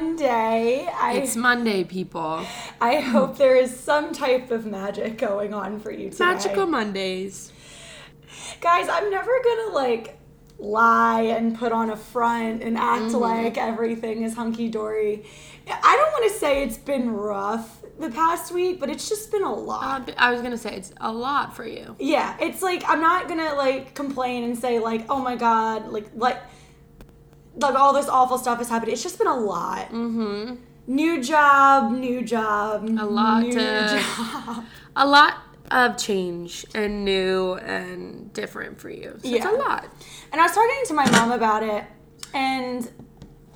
Monday. It's Monday, people. I hope there is some type of magic going on for you today. Magical Mondays. Guys, I'm never going to, lie and put on a front and act like everything is hunky-dory. I don't want to say it's been rough the past week, but it's just been a lot. I was going to say, it's a lot for you. Yeah, it's I'm not going to, complain and say, oh my God, all this awful stuff has happened. It's just been a lot. Mm-hmm. New job. A lot of change and new and different for you. So yeah. It's a lot. And I was talking to my mom about it, and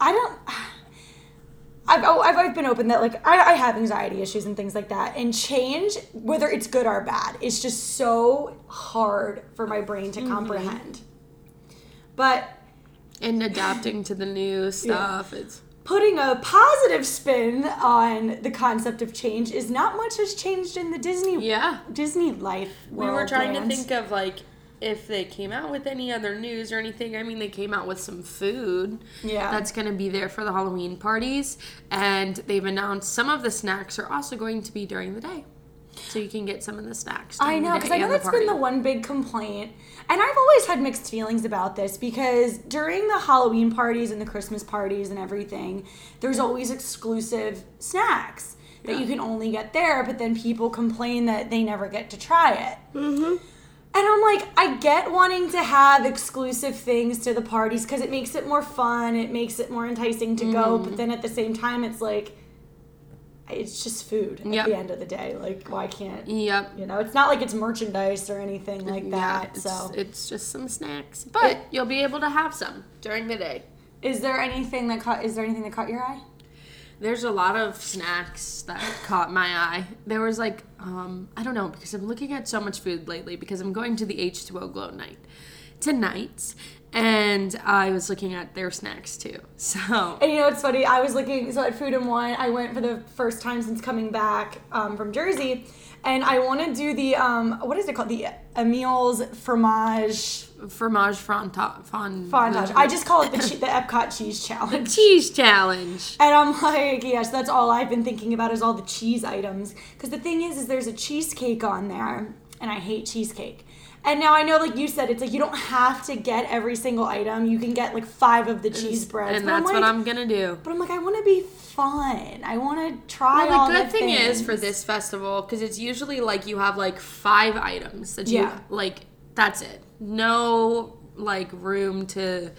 I've been open that I have anxiety issues and things like that, and change, whether it's good or bad, it's just so hard for my brain to comprehend. But and adapting to the new stuff. Yeah. It's putting a positive spin on the concept of change is not much has changed in the Disney life world. We were trying to think of if they came out with any other news or anything. I mean, they came out with some food that's going to be there for the Halloween parties, and they've announced some of the snacks are also going to be during the day. So you can get some of the snacks. I know, because I know that's been the one big complaint. And I've always had mixed feelings about this, because during the Halloween parties and the Christmas parties and everything, there's always exclusive snacks that you can only get there, but then people complain that they never get to try it. Mm-hmm. And I'm I get wanting to have exclusive things to the parties because it makes it more fun, it makes it more enticing to go, but then at the same time it's it's just food at the end of the day. Why can't... Yep. It's not it's merchandise or anything like that. Yeah, it's just some snacks. But you'll be able to have some during the day. Is there anything that caught your eye? There's a lot of snacks that caught my eye. There was I don't know, because I'm looking at so much food lately, because I'm going to the H2O Glow Night tonight. And I was looking at their snacks, too. And it's funny. I was looking at Food & Wine. I went for the first time since coming back from Jersey. And I want to do the, what is it called? The Emile's Fromage Fondage. I just call it the Epcot Cheese Challenge. The Cheese Challenge. And I'm yes, that's all I've been thinking about is all the cheese items. Because the thing is there's a cheesecake on there. And I hate cheesecake. And now I know, you said, it's you don't have to get every single item. You can get, 5 of the cheese breads. And that's what I'm going to do. But I'm I want to be fun. I want to try all the things. Well, the good thing is for this festival, because it's usually, you have, 5 items that you, that's it. No, room to...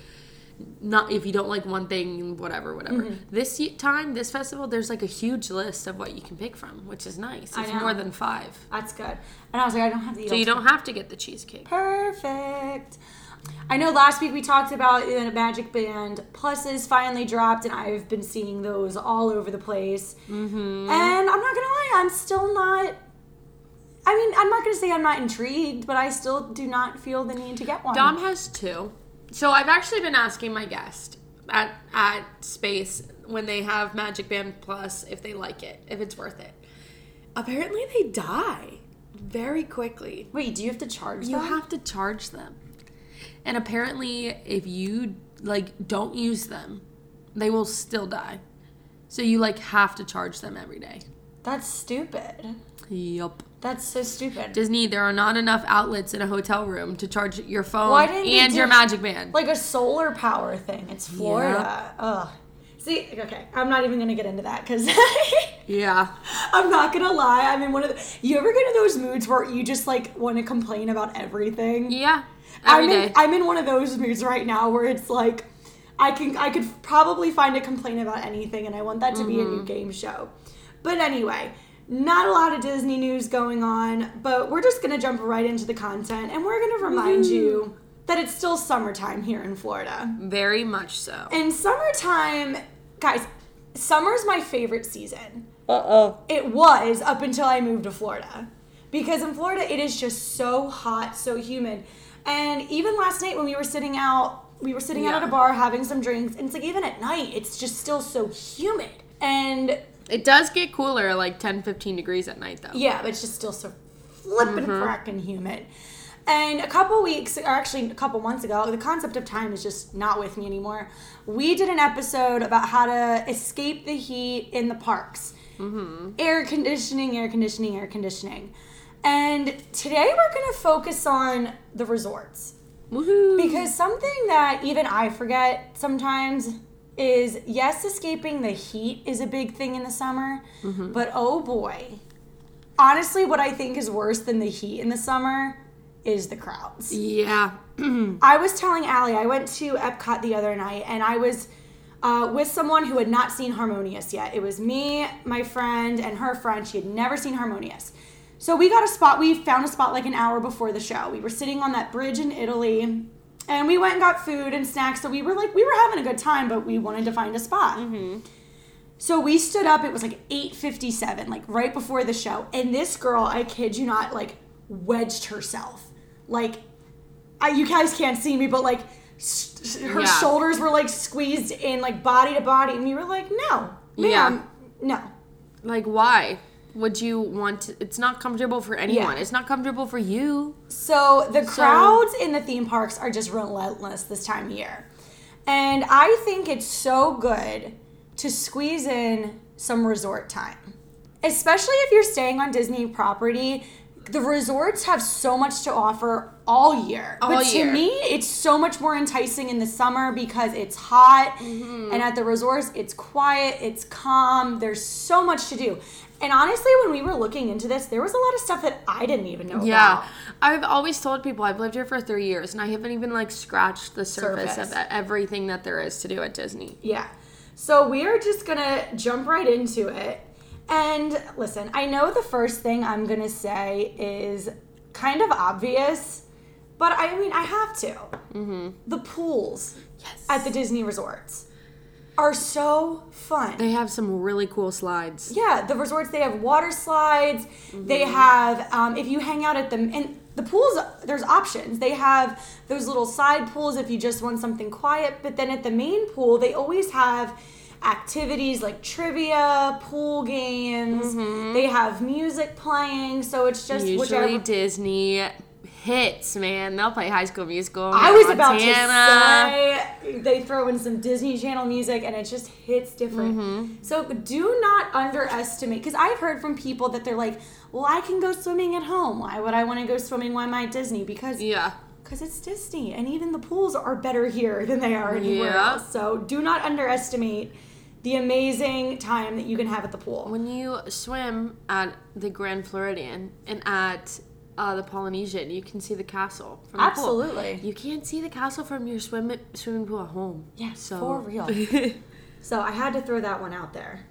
Not if you don't like one thing, whatever. Mm-hmm. This festival, there's a huge list of what you can pick from, which is nice. It's more than 5. That's good. And I was I don't have to eat. So you don't have to get the cheesecake. Perfect. I know last week we talked about the Magic Band Pluses finally dropped, and I've been seeing those all over the place. Mm-hmm. And I'm not going to lie, I'm not going to say I'm not intrigued, but I still do not feel the need to get one. Dom has 2. So I've actually been asking my guest at Space when they have Magic Band Plus if they like it, if it's worth it. Apparently they die very quickly. Wait, do you have to charge them? You have to charge them. And apparently if you don't use them, they will still die. So you have to charge them every day. That's stupid. Yup. That's so stupid. Disney, there are not enough outlets in a hotel room to charge your phone and your Magic Band. A solar power thing. It's Florida. Yeah. Ugh. See, okay, I'm not even going to get into that because... yeah. I'm not going to lie. I mean, you ever get into those moods where you just, want to complain about everything? Yeah. I'm in one of those moods right now where it's I could probably find a complaint about anything, and I want that to be a new game show. But anyway... Not a lot of Disney news going on, but we're just going to jump right into the content, and we're going to remind you that it's still summertime here in Florida. Very much so. And summertime, guys, summer's my favorite season. Uh-oh. It was up until I moved to Florida, because in Florida, it is just so hot, so humid. And even last night when we were sitting out, at a bar having some drinks, and it's even at night, it's just still so humid. And... It does get cooler, 10, 15 degrees at night, though. Yeah, but it's just still so flippin' frackin' humid. And a couple months ago, the concept of time is just not with me anymore. We did an episode about how to escape the heat in the parks. Mm-hmm. Air conditioning. And today we're going to focus on the resorts. Woohoo! Because something that even I forget sometimes is, yes, escaping the heat is a big thing in the summer, mm-hmm. but oh boy. Honestly, what I think is worse than the heat in the summer is the crowds. Yeah. I was telling Allie, I went to Epcot the other night, and I was with someone who had not seen Harmonious yet. It was me, my friend, and her friend. She had never seen Harmonious. So we got a spot. We found a spot like an hour before the show. We were sitting on that bridge in Italy, and we went and got food and snacks. So we were having a good time, but we wanted to find a spot. Mm-hmm. So we stood up. It was like 8:57, like right before the show. And this girl, I kid you not, like wedged herself. Like, you guys can't see me, but like her shoulders were like squeezed in, like body to body. And we were like, no, ma'am, no. Like, why? Would you want to? It's not comfortable for anyone. Yeah. It's not comfortable for you. So the crowds in the theme parks are just relentless this time of year. And I think it's so good to squeeze in some resort time. Especially if you're staying on Disney property, the resorts have so much to offer all year. To me, it's so much more enticing in the summer because it's hot. Mm-hmm. And at the resorts, it's quiet, it's calm. There's so much to do. And honestly, when we were looking into this, there was a lot of stuff that I didn't even know about. Yeah. I've always told people I've lived here for 3 years, and I haven't even, like, scratched the surface of everything that there is to do at Disney. Yeah. So we're just going to jump right into it. And listen, I know the first thing I'm going to say is kind of obvious, but I mean, I have to. Mm-hmm. The pools at the Disney resorts are so fun. They have some really cool slides. Yeah, the resorts, they have water slides. Mm-hmm. They have, if you hang out at them, and the pools, there's options. They have those little side pools if you just want something quiet. But then at the main pool, they always have activities like trivia, pool games. Mm-hmm. They have music playing. So it's just usually Disney hits, man. They'll play High School Musical. I was about to say, they throw in some Disney Channel music, and it just hits different. Mm-hmm. So do not underestimate, because I've heard from people that they're like, well, I can go swimming at home. Why would I want to go swimming? Why am I at Disney? Because it's Disney, and even the pools are better here than they are anywhere else. So do not underestimate the amazing time that you can have at the pool. When you swim at the Grand Floridian and at the Polynesian, you can see the castle from the pool. You can't see the castle from your swimming pool at home. Yeah, so. For real. So I had to throw that one out there.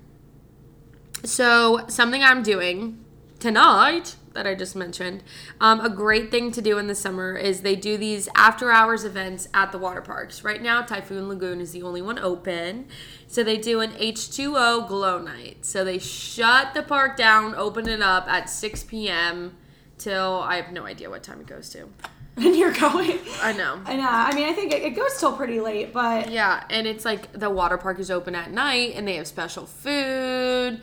So something I'm doing tonight that I just mentioned, a great thing to do in the summer is they do these after-hours events at the water parks. Right now, Typhoon Lagoon is the only one open. So they do an H2O Glow Night. So they shut the park down, open it up at 6 p.m., till I have no idea what time it goes to. And you're going? I know. I mean, I think it goes till pretty late, but... Yeah, and it's like the water park is open at night, and they have special food.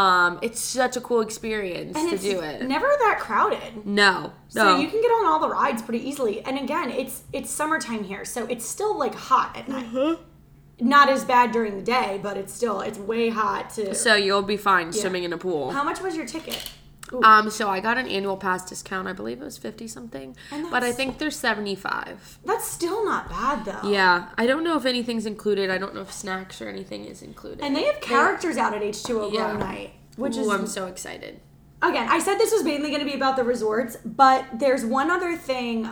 It's such a cool experience to do it. Never that crowded. No. So you can get on all the rides pretty easily. And again, it's summertime here, so it's still like hot at night. Mm-hmm. Not as bad during the day, but it's way hot to... So you'll be fine swimming in a pool. How much was your ticket? Ooh. So I got an annual pass discount. I believe it was 50-something, but I think there's 75. That's still not bad, though. Yeah. I don't know if anything's included. I don't know if snacks or anything is included. And they have characters out at H2O Glow Night, which is... I'm so excited. Again, I said this was mainly going to be about the resorts, but there's one other thing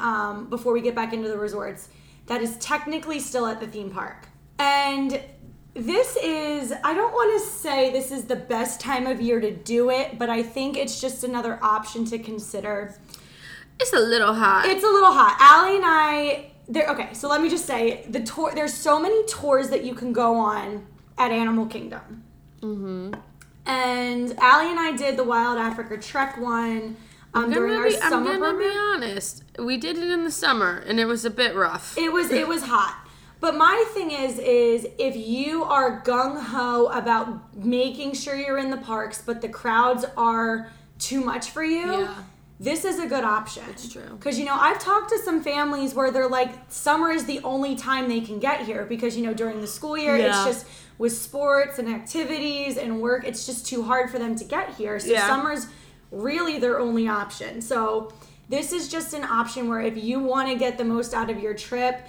before we get back into the resorts that is technically still at the theme park. And... this is, I don't want to say this is the best time of year to do it, but I think it's just another option to consider. It's a little hot. Allie and I, so let me just say, there's so many tours that you can go on at Animal Kingdom. Mm-hmm. And Allie and I did the Wild Africa Trek one during our summer program. I'm going to be honest. We did it in the summer, and it was a bit rough. It was hot. But my thing is if you are gung-ho about making sure you're in the parks, but the crowds are too much for you, this is a good option. It's true. Because, I've talked to some families where they're like, summer is the only time they can get here because, during the school year, it's just with sports and activities and work, it's just too hard for them to get here. So summer's really their only option. So this is just an option where if you want to get the most out of your trip,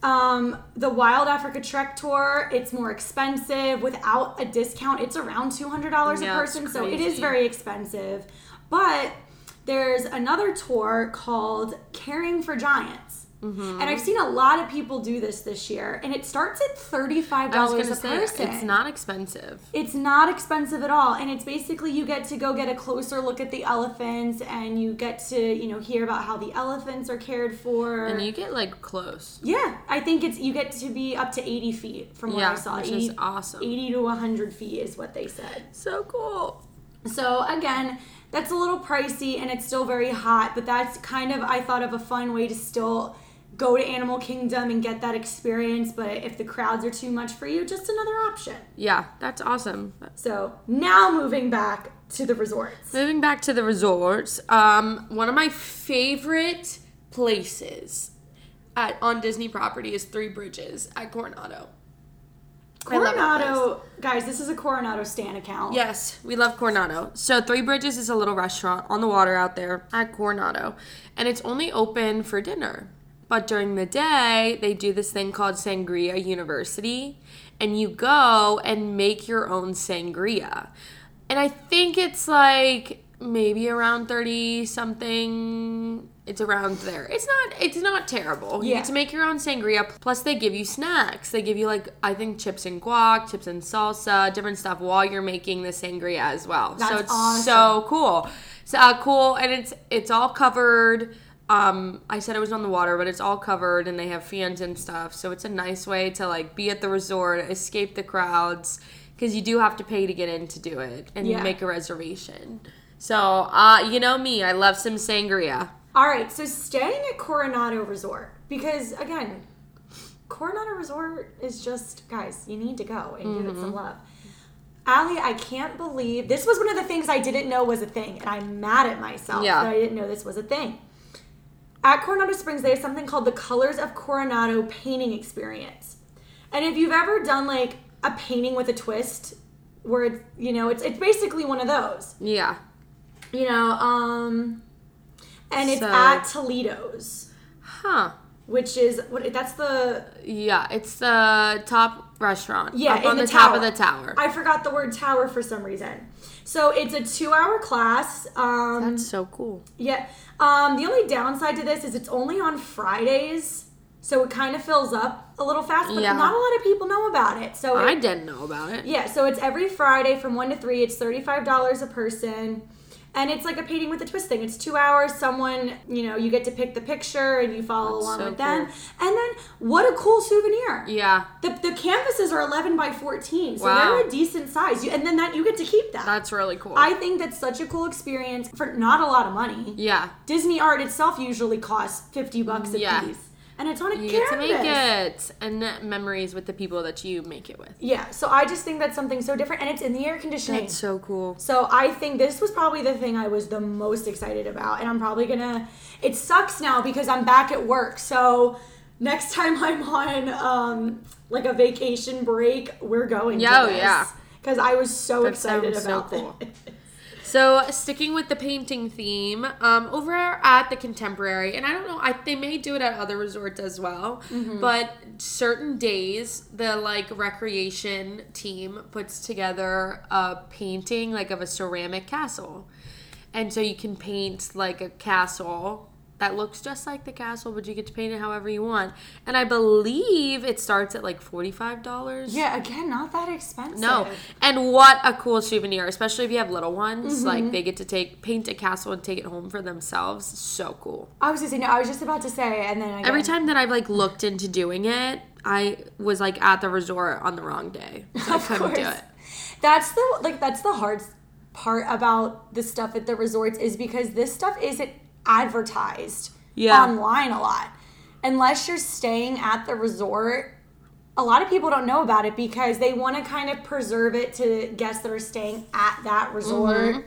the Wild Africa Trek tour, it's more expensive. Without a discount, it's around $200 a person. So it is very expensive. But there's another tour called Caring for Giants. Mm-hmm. And I've seen a lot of people do this year. And it starts at $35 a person. It's not expensive. It's not expensive at all. And it's basically you get to go get a closer look at the elephants. And you get to, hear about how the elephants are cared for. And you get, close. Yeah. I think you get to be up to 80 feet from what I saw. Which is awesome. 80 to 100 feet is what they said. So cool. So, again, that's a little pricey. And it's still very hot. But that's kind of, I thought of a fun way to still go to Animal Kingdom and get that experience, but if the crowds are too much for you, just another option. Yeah, that's awesome. So now moving back to the resorts. One of my favorite places on Disney property is Three Bridges at Coronado. Coronado, guys, this is a Coronado Stan account. Yes, we love Coronado. So Three Bridges is a little restaurant on the water out there at Coronado, and it's only open for dinner. But during the day, they do this thing called Sangria University, and you go and make your own sangria. And I think it's maybe around 30-something. It's around there. It's not terrible. You get to make your own sangria. Plus, they give you snacks. They give you, I think, chips and guac, chips and salsa, different stuff while you're making the sangria as well. That's so it's awesome. So cool. So cool, and it's all covered. I said it was on the water, but it's all covered and they have fans and stuff. So it's a nice way to be at the resort, escape the crowds, because you do have to pay to get in to do it and make a reservation. So, you know me, I love some sangria. All right. So staying at Coronado Resort, because again, Coronado Resort is just, guys, you need to go and give it some love. Allie, I can't believe this was one of the things I didn't know was a thing. And I'm mad at myself that I didn't know this was a thing. At Coronado Springs, they have something called the Colors of Coronado painting experience. And if you've ever done, a painting with a twist, where, it's basically one of those. Yeah. And it's at Toledo's. Huh. Which is, that's the... Yeah, it's the top restaurant. Yeah, up on the top of the tower. I forgot the word tower for some reason. So it's a 2-hour class. That's so cool. Yeah. The only downside to this is it's only on Fridays, so it kind of fills up a little fast, but not a lot of people know about it. So I didn't know about it. Yeah, so it's every Friday from 1 to 3. It's $35 a person, and it's like a painting with a twist thing. It's 2 hours. Someone, you get to pick the picture, and you follow along with them. And then, what a cool souvenir. Yeah. The canvases are 11 by 14, so they're a decent size. And then you get to keep that. That's really cool. I think that's such a cool experience for not a lot of money. Yeah. Disney art itself usually costs $50 a piece. And it's on a canvas. You get to make it. And memories with the people that you make it with. Yeah. So I just think that's something so different. And it's in the air conditioning. That's so cool. So I think this was probably the thing I was the most excited about. And I'm probably going to... It sucks now because I'm back at work. So next time I'm on a vacation break, we're going to this. Oh, yeah. Because I was so excited about that. Cool. So, sticking with the painting theme, over at the Contemporary, and I don't know, they may do it at other resorts as well, but certain days, the, recreation team puts together a painting, of a ceramic castle. And so you can paint, a castle that looks just like the castle, but you get to paint it however you want. And I believe it starts at, $45. Yeah, again, not that expensive. No. And what a cool souvenir, especially if you have little ones. They get to paint a castle and take it home for themselves. So cool. I was just about to say, and then again. Every time that I've, looked into doing it, I was, at the resort on the wrong day. So I couldn't do it. That's the hard part about the stuff at the resorts is because this stuff isn't advertised online a lot. Unless you're staying at the resort, a lot of people don't know about it because they want to kind of preserve it to guests that are staying at that resort.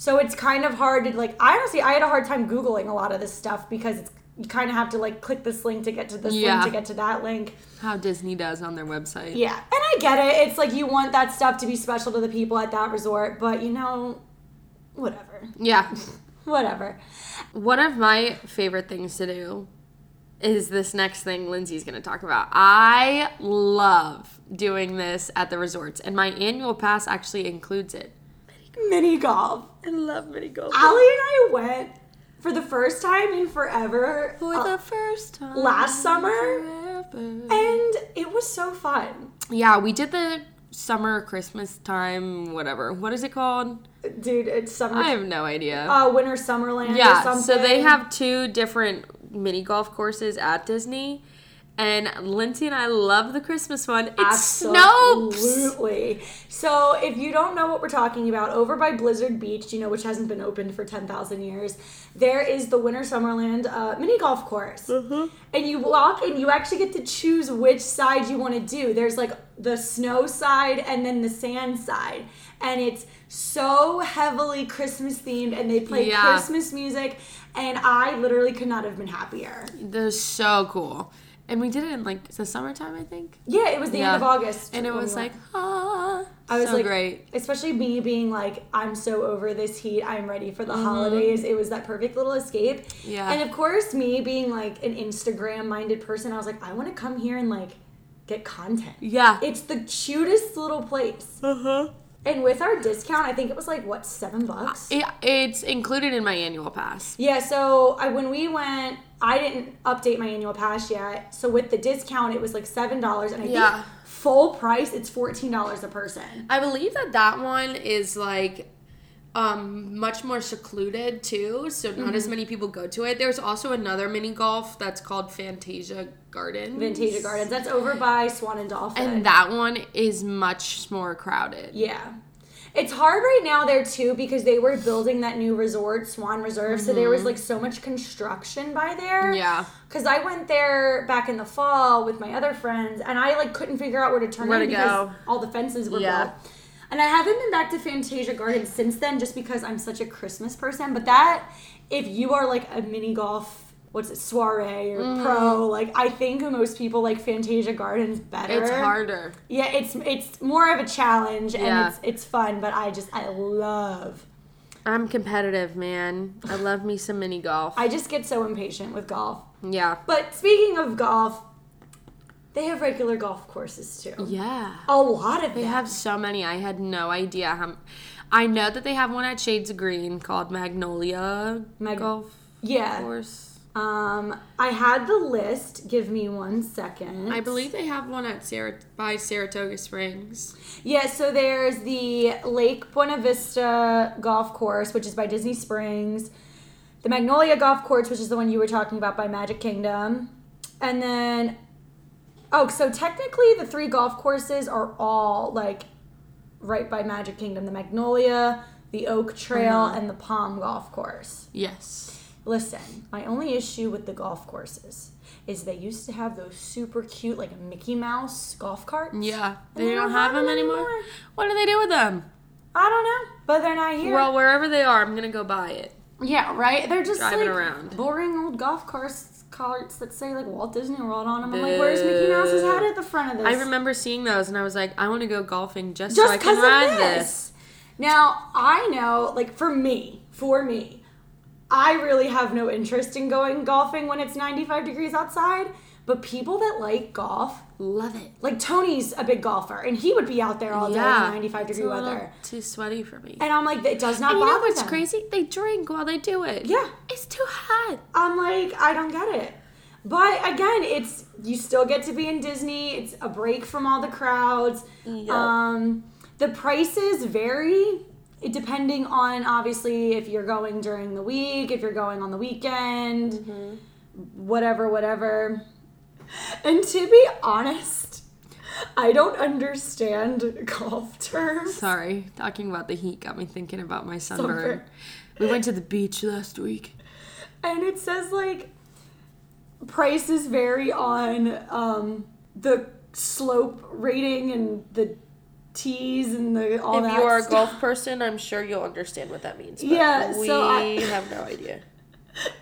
So it's kind of hard to, like, I had a hard time Googling a lot of this stuff because it's, you kind of have to, like, click this link to get to this link to get to that link. How Disney does on their website. Yeah. And I get it. It's like you want that stuff to be special to the people at that resort, but, you know, whatever. Yeah. Whatever. One of my favorite things to do is this next thing Lindsay's going to talk about. I love doing this at the resorts, and my annual pass actually includes it. Mini golf. I love mini golf. Allie and I went for the first time in forever. Last summer. Forever. And it was so fun. Yeah, we did the summer, Christmas time, whatever. What is it called? Dude, it's summer. I have no idea. Winter Summerland or something. Yeah, so they have two different mini golf courses at Disney. And Lindsay and I love the Christmas one. It Absolutely. Snopes. So if you don't know what we're talking about, over by Blizzard Beach, you know, which hasn't been opened for 10,000 years, there is the Winter Summerland mini golf course. Mm-hmm. And you walk and you actually get to choose which side you want to do. There's like the snow side and then the sand side. And it's so heavily Christmas themed, and they play Christmas music. And I literally could not have been happier. They're so cool. And we did it in, like, the summertime, I think. Yeah, it was the end of August. And it was like, ah, I was so like, great. Especially me being like, I'm so over this heat. I'm ready for the holidays. It was that perfect little escape. Yeah. And, of course, me being, like, an Instagram-minded person, I was like, I want to come here and, like, get content. Yeah. It's the cutest little place. Uh-huh. And with our discount, I think it was like, what, $7? It's included in my annual pass. Yeah, so when we went, I didn't update my annual pass yet. So with the discount, it was like $7. And I think full price, it's $14 a person. I believe that one is like much more secluded too. So not as many people go to it. There's also another mini golf that's called Fantasia Gardens. Fantasia Gardens. That's over by Swan and Dolphin. And that one is much more crowded. Yeah. It's hard right now there, too, because they were building that new resort, Swan Reserve, so there was, like, so much construction by there. Yeah. Because I went there back in the fall with my other friends, and I, like, couldn't figure out where to turn in because all the fences were built. And I haven't been back to Fantasia Gardens since then just because I'm such a Christmas person. But that, if you are, like, a mini golf soiree or pro, like, I think most people like Fantasia Gardens better. It's harder. Yeah, it's more of a challenge, and it's fun, but I'm competitive, man. I love me some mini golf. I just get so impatient with golf. Yeah. But speaking of golf, they have regular golf courses, too. Yeah. A lot of them. They have so many. I had no idea how... I know that they have one at Shades of Green called Magnolia Golf Course. I had the list. Give me 1 second. I believe they have one at by Saratoga Springs. Yeah, so there's the Lake Buena Vista Golf Course, which is by Disney Springs. The Magnolia Golf Course, which is the one you were talking about by Magic Kingdom. And then, so technically the three golf courses are all, like, right by Magic Kingdom. The Magnolia, the Oak Trail, and the Palm Golf Course. Yes. Listen, my only issue with the golf courses is they used to have those super cute, like, Mickey Mouse golf carts. Yeah. They don't have them anymore. What do they do with them? I don't know, but they're not here. Well, wherever they are, I'm going to go buy it. Yeah, right? They're just, driving like, around. Boring old golf carts that say, like, Walt Disney World on them. I'm like, where's Mickey Mouse's hat at the front of this? I remember seeing those, and I was like, I want to go golfing just so I can ride this. Now, I know, like, for me, I really have no interest in going golfing when it's 95 degrees outside, but people that like golf love it. Like, Tony's a big golfer, and he would be out there all day in 95-degree weather. Too sweaty for me. And I'm like, it does not bother them. And you know what's crazy? They drink while they do it. Yeah. It's too hot. I'm like, I don't get it. But, again, you still get to be in Disney. It's a break from all the crowds. Yep. The prices vary. Depending on, obviously, if you're going during the week, if you're going on the weekend, whatever. And to be honest, I don't understand golf terms. Sorry, talking about the heat got me thinking about my sunburn. We went to the beach last week. And it says, like, prices vary on the slope rating and the tees and the, all if that. If you're a golf person, I'm sure you'll understand what that means. But yeah, we have no idea.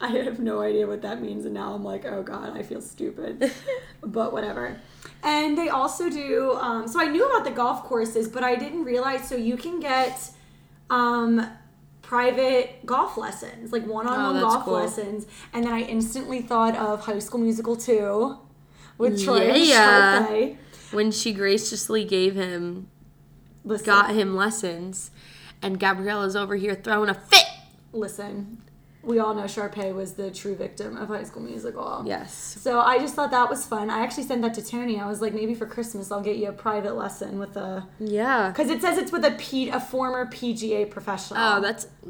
I have no idea what that means, and now I'm like, oh God, I feel stupid. But whatever. And they also do, so I knew about the golf courses, but I didn't realize, so you can get private golf lessons, like one-on-one golf lessons. And then I instantly thought of High School Musical 2 with Troy. Yeah. When she graciously gave him, got him lessons, and Gabriella's over here throwing a fit. Listen. We all know Sharpay was the true victim of High School Musical. Yes. So I just thought that was fun. I actually sent that to Tony. I was like, maybe for Christmas I'll get you a private lesson with a... Yeah. Because it says it's with a former PGA professional. Oh,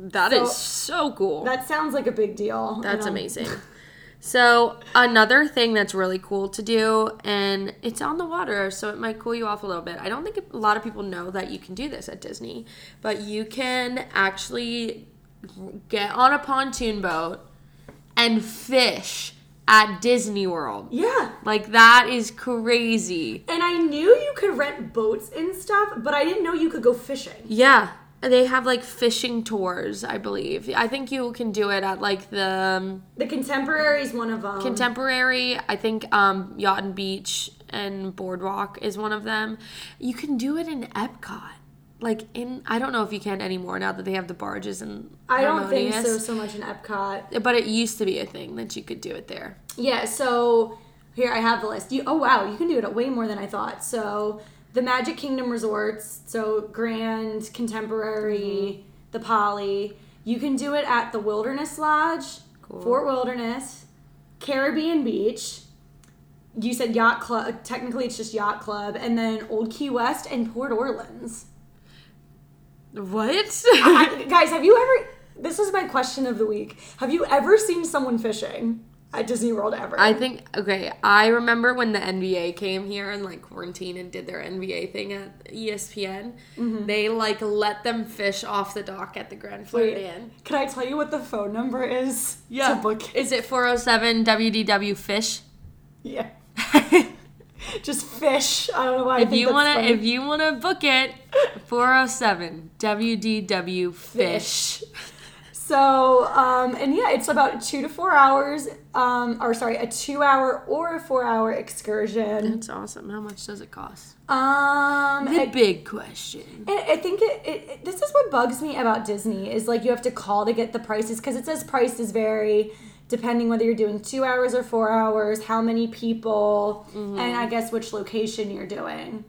that is so cool. That sounds like a big deal. That's amazing. So another thing that's really cool to do, and it's on the water, so it might cool you off a little bit. I don't think a lot of people know that you can do this at Disney, but you can actually... get on a pontoon boat and fish at Disney World. Yeah. Like, that is crazy. And I knew you could rent boats and stuff, but I didn't know you could go fishing. Yeah. They have, like, fishing tours, I believe. I think you can do it at, like, the Contemporary is one of them. Contemporary, I think Yacht and Beach and Boardwalk is one of them. You can do it in Epcot. Like, I don't know if you can anymore now that they have the barges and Harmonious. I don't think so much in Epcot. But it used to be a thing that you could do it there. Yeah, so here I have the list. You can do it at way more than I thought. So the Magic Kingdom Resorts, so Grand, Contemporary, the Poly. You can do it at the Wilderness Lodge, cool. Fort Wilderness, Caribbean Beach. You said Yacht Club. Technically, it's just Yacht Club. And then Old Key West and Port Orleans. What? Guys, have you ever... This is my question of the week. Have you ever seen someone fishing at Disney World ever? I think... Okay, I remember when the NBA came here and, like, quarantined and did their NBA thing at ESPN. Mm-hmm. They, like, let them fish off the dock at the Grand Floridian. Wait, can I tell you what the phone number is to book? Is it 407-WDW-FISH? Yeah. Just fish. I don't know why. If you want to book it, 407 WDW fish. So, and yeah, it's about 2 to 4 hours. A 2 hour or a 4 hour excursion. That's awesome. How much does it cost? The big question. I think it. This is what bugs me about Disney is like you have to call to get the prices because it says prices vary. Depending whether you're doing 2 hours or 4 hours, how many people, and I guess which location you're doing.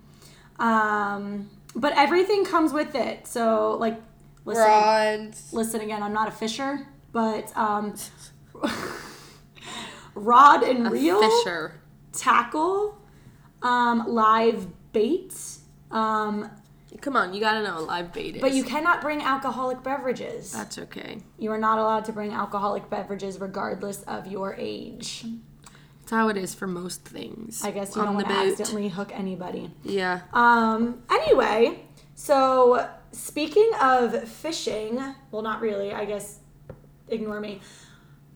But everything comes with it. So, like, listen again, I'm not a fisher, but rod and reel, tackle, live bait. Come on, you gotta know what live bait is. But you cannot bring alcoholic beverages. That's okay. You are not allowed to bring alcoholic beverages regardless of your age. That's how it is for most things. I guess you don't want to accidentally hook anybody. Yeah. Anyway, so speaking of fishing, well, not really, I guess, ignore me.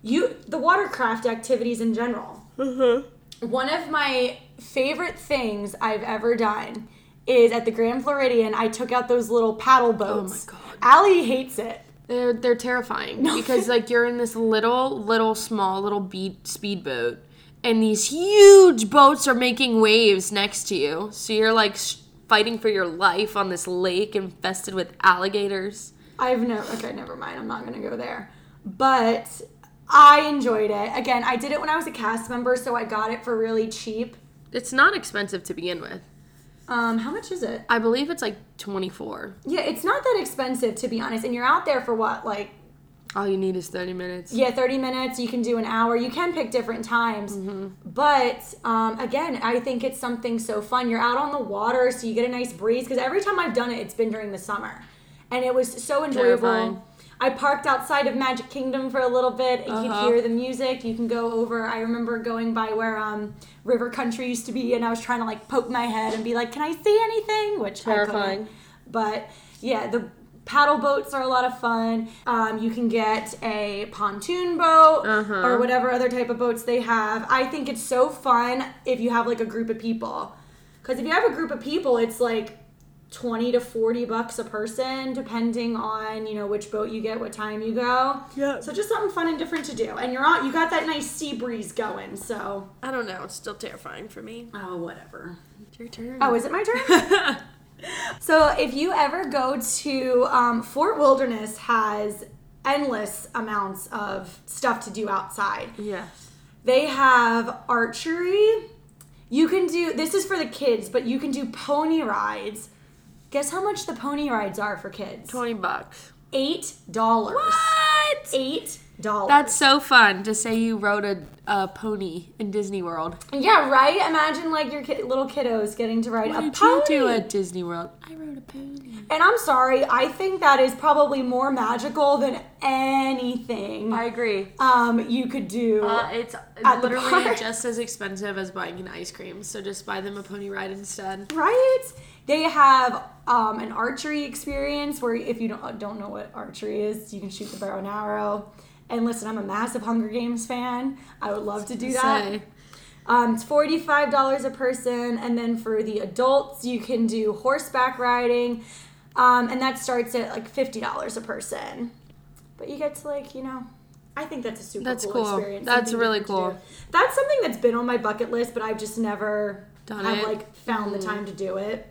The watercraft activities in general. Mm-hmm. One of my favorite things I've ever done is at the Grand Floridian, I took out those little paddle boats. Oh, my God. Allie hates it. They're terrifying because, like, you're in this small speedboat, and these huge boats are making waves next to you. So you're, like, fighting for your life on this lake infested with alligators. Okay, never mind. I'm not going to go there. But I enjoyed it. Again, I did it when I was a cast member, so I got it for really cheap. It's not expensive to begin with. How much is it? I believe it's like $24. Yeah, it's not that expensive, to be honest. And you're out there for what, like... All you need is 30 minutes. Yeah, 30 minutes. You can do an hour. You can pick different times. Mm-hmm. But, again, I think it's something so fun. You're out on the water, so you get a nice breeze. Because every time I've done it, it's been during the summer. And it was so enjoyable. Terrifying. I parked outside of Magic Kingdom for a little bit. Uh-huh. You could hear the music. You can go over. I remember going by where... River Country used to be, and I was trying to, like, poke my head and be like, can I see anything? Which terrifying. I couldn't. But, yeah, the paddle boats are a lot of fun. You can get a pontoon boat or whatever other type of boats they have. I think it's so fun if you have, like, a group of people. Because if you have a group of people, it's, like, $20 to $40 a person, depending on, you know, which boat you get, what time you go. Yeah. So just something fun and different to do. And you got that nice sea breeze going, so. I don't know. It's still terrifying for me. Oh, whatever. It's your turn. Oh, is it my turn? So if you ever go to, Fort Wilderness has endless amounts of stuff to do outside. Yes. They have archery. You can do, this is for the kids, but you can do pony rides. Guess how much the pony rides are for kids? $20. $8. What? $8. That's so fun to say you rode a pony in Disney World. Yeah, right? Imagine like your little kiddos getting to ride a pony. What did you do at Disney World? I rode a pony. And I'm sorry, I think that is probably more magical than anything. I agree. You could do. It's literally just as expensive as buying an ice cream, so just buy them a pony ride instead. Right? They have an archery experience where if you don't know what archery is, you can shoot the bow and arrow. And listen, I'm a massive Hunger Games fan. I would love to do that. It's $45 a person. And then for the adults, you can do horseback riding. And that starts at like $50 a person. But you get to like, you know, I think that's a super cool experience. That's really cool. That's something that's been on my bucket list, but I've just never found the time to do it.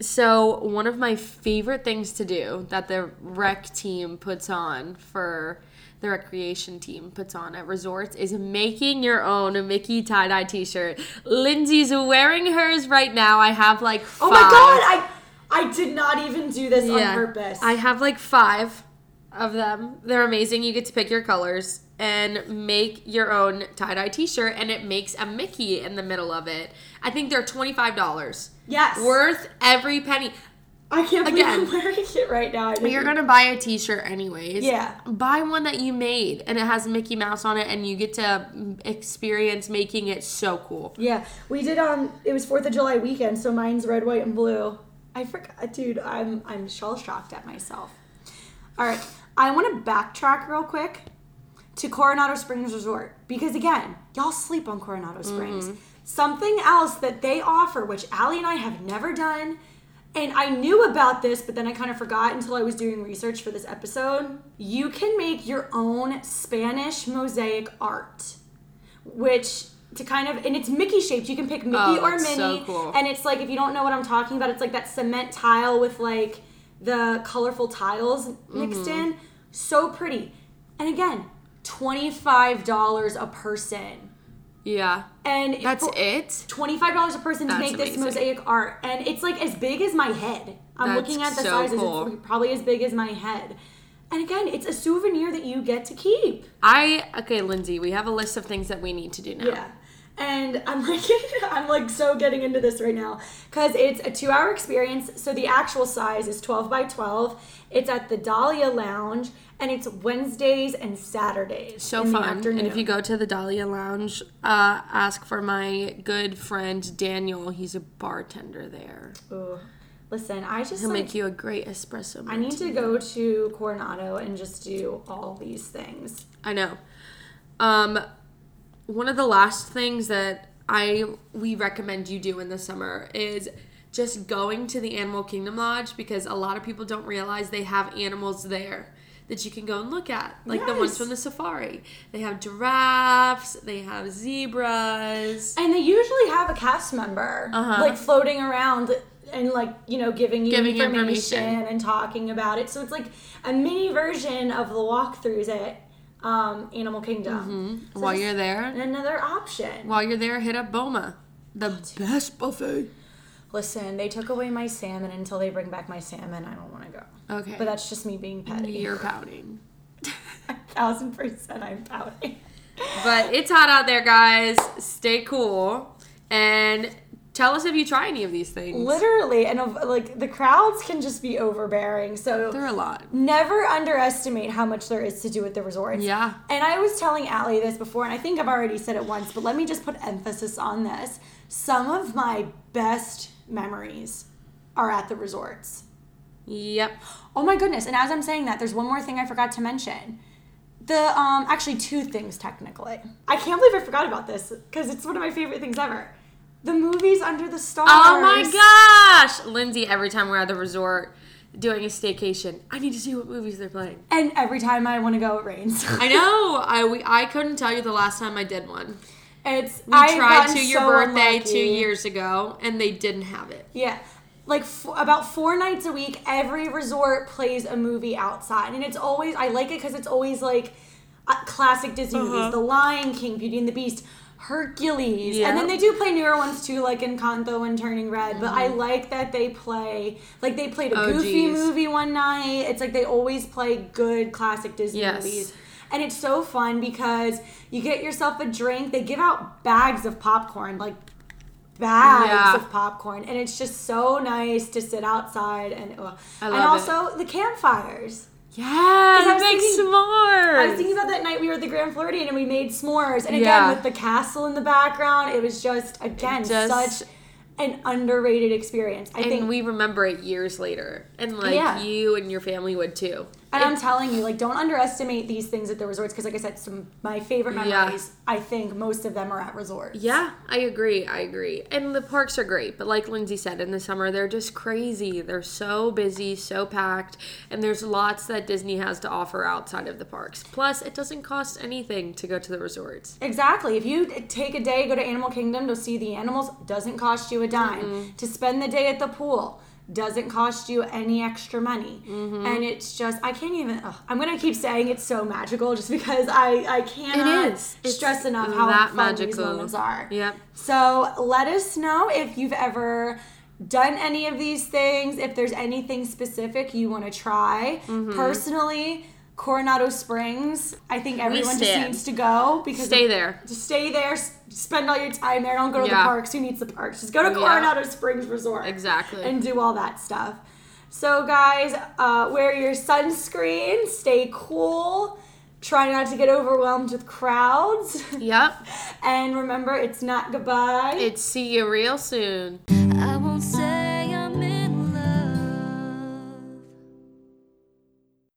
So one of my favorite things to do that the rec team puts on the recreation team puts on at resorts is making your own Mickey tie-dye t-shirt. Lindsay's wearing hers right now. I have like 5. Oh my God, I did not even do this on purpose. I have like 5 of them. They're amazing. You get to pick your colors and make your own tie-dye t-shirt, and it makes a Mickey in the middle of it. I think they're $25. Yes. Worth every penny. I can't believe I'm wearing it right now. You're going to buy a t-shirt anyways. Yeah. Buy one that you made, and it has Mickey Mouse on it, and you get to experience making it. So cool. Yeah. We did, it was 4th of July weekend, so mine's red, white, and blue. I forgot. Dude, I'm shell-shocked at myself. All right. I want to backtrack real quick to Coronado Springs Resort, because, again, y'all sleep on Coronado Springs. Mm-hmm. Something else that they offer, which Allie and I have never done, and I knew about this, but then I kind of forgot until I was doing research for this episode. You can make your own Spanish mosaic art, which to kind of, and it's Mickey shaped. You can pick Mickey or Minnie. So cool. And it's like, if you don't know what I'm talking about, it's like that cement tile with like the colorful tiles mixed in. So pretty. And again, $25 a person. Yeah. And that's it? $25 a person to make this mosaic art. And it's like as big as my head. I'm looking at the sizes. It's probably as big as my head. And again, it's a souvenir that you get to keep. Okay, Lindsay, we have a list of things that we need to do now. Yeah. And I'm like, so getting into this right now. Because it's a 2-hour experience. So the actual size is 12 by 12. It's at the Dahlia Lounge. And it's Wednesdays and Saturdays. So fun. And if you go to the Dahlia Lounge, ask for my good friend Daniel. He's a bartender there. Ooh. Listen, he'll make you a great espresso martini. I need to go to Coronado and just do all these things. I know. One of the last things that we recommend you do in the summer is just going to the Animal Kingdom Lodge, because a lot of people don't realize they have animals there that you can go and look at, like the ones from the safari. They have giraffes, they have zebras. And they usually have a cast member, like, floating around and, like, you know, giving information and talking about it. So it's like a mini version of the walkthroughs at Animal Kingdom. Mm-hmm. So while you're there. Another option. While you're there, hit up Boma. The best buffet. Listen, they took away my salmon. Until they bring back my salmon, I don't want to go. Okay. But that's just me being petty. You're pouting. 1,000% I'm pouting. But it's hot out there, guys. Stay cool. And tell us if you try any of these things. Literally. And, like, the crowds can just be overbearing. So they're a lot. Never underestimate how much there is to do at the resorts. Yeah. And I was telling Allie this before, and I think I've already said it once, but let me just put emphasis on this. Some of my best memories are at the resorts. Yep. Oh my goodness. And as I'm saying that, there's one more thing I forgot to mention. The actually 2 things technically. I can't believe I forgot about this because it's one of my favorite things ever. The movies under the stars. Oh my gosh! Lindsay, every time we're at the resort doing a staycation, I need to see what movies they're playing. And every time I want to go, it rains. I know. I couldn't tell you the last time I did one. I tried to your birthday unlucky. 2 years ago, and they didn't have it. Yeah. Like, about four nights a week, every resort plays a movie outside. And it's always, I like it because it's always, like, classic Disney movies. The Lion King, Beauty and the Beast, Hercules. Yeah. And then they do play newer ones, too, like Encanto and Turning Red. Mm-hmm. But I like that they play, like, they played a Goofy movie one night. It's like they always play good classic Disney movies. And it's so fun because you get yourself a drink. They give out bags of popcorn, like, of popcorn, and it's just so nice to sit outside and also the campfires. Yeah, make s'mores. I was thinking about that night we were at the Grand Floridian and we made s'mores, and again with the castle in the background, it was just such an underrated experience. I think we remember it years later, and you and your family would too. And I'm telling you, like, don't underestimate these things at the resorts because, like I said, some of my favorite memories, I think most of them are at resorts. Yeah, I agree. And the parks are great, but like Lindsay said, in the summer, they're just crazy. They're so busy, so packed, and there's lots that Disney has to offer outside of the parks. Plus, it doesn't cost anything to go to the resorts. Exactly. If you take a day, go to Animal Kingdom to see the animals, doesn't cost you a dime. Mm-hmm. To spend the day at the pool, doesn't cost you any extra money. Mm-hmm. And it's just, I can't even, I'm going to keep saying it's so magical just because I cannot stress enough how fun these moments are. Yep. So let us know if you've ever done any of these things, if there's anything specific you want to try. Mm-hmm. Personally, Coronado Springs, I think everyone just needs to go. Because just stay there. Spend all your time there. Don't go to the parks. Who needs the parks? Just go to Coronado Springs Resort. Exactly. And do all that stuff. So, guys, wear your sunscreen. Stay cool. Try not to get overwhelmed with crowds. Yep. And remember, it's not goodbye. It's see you real soon.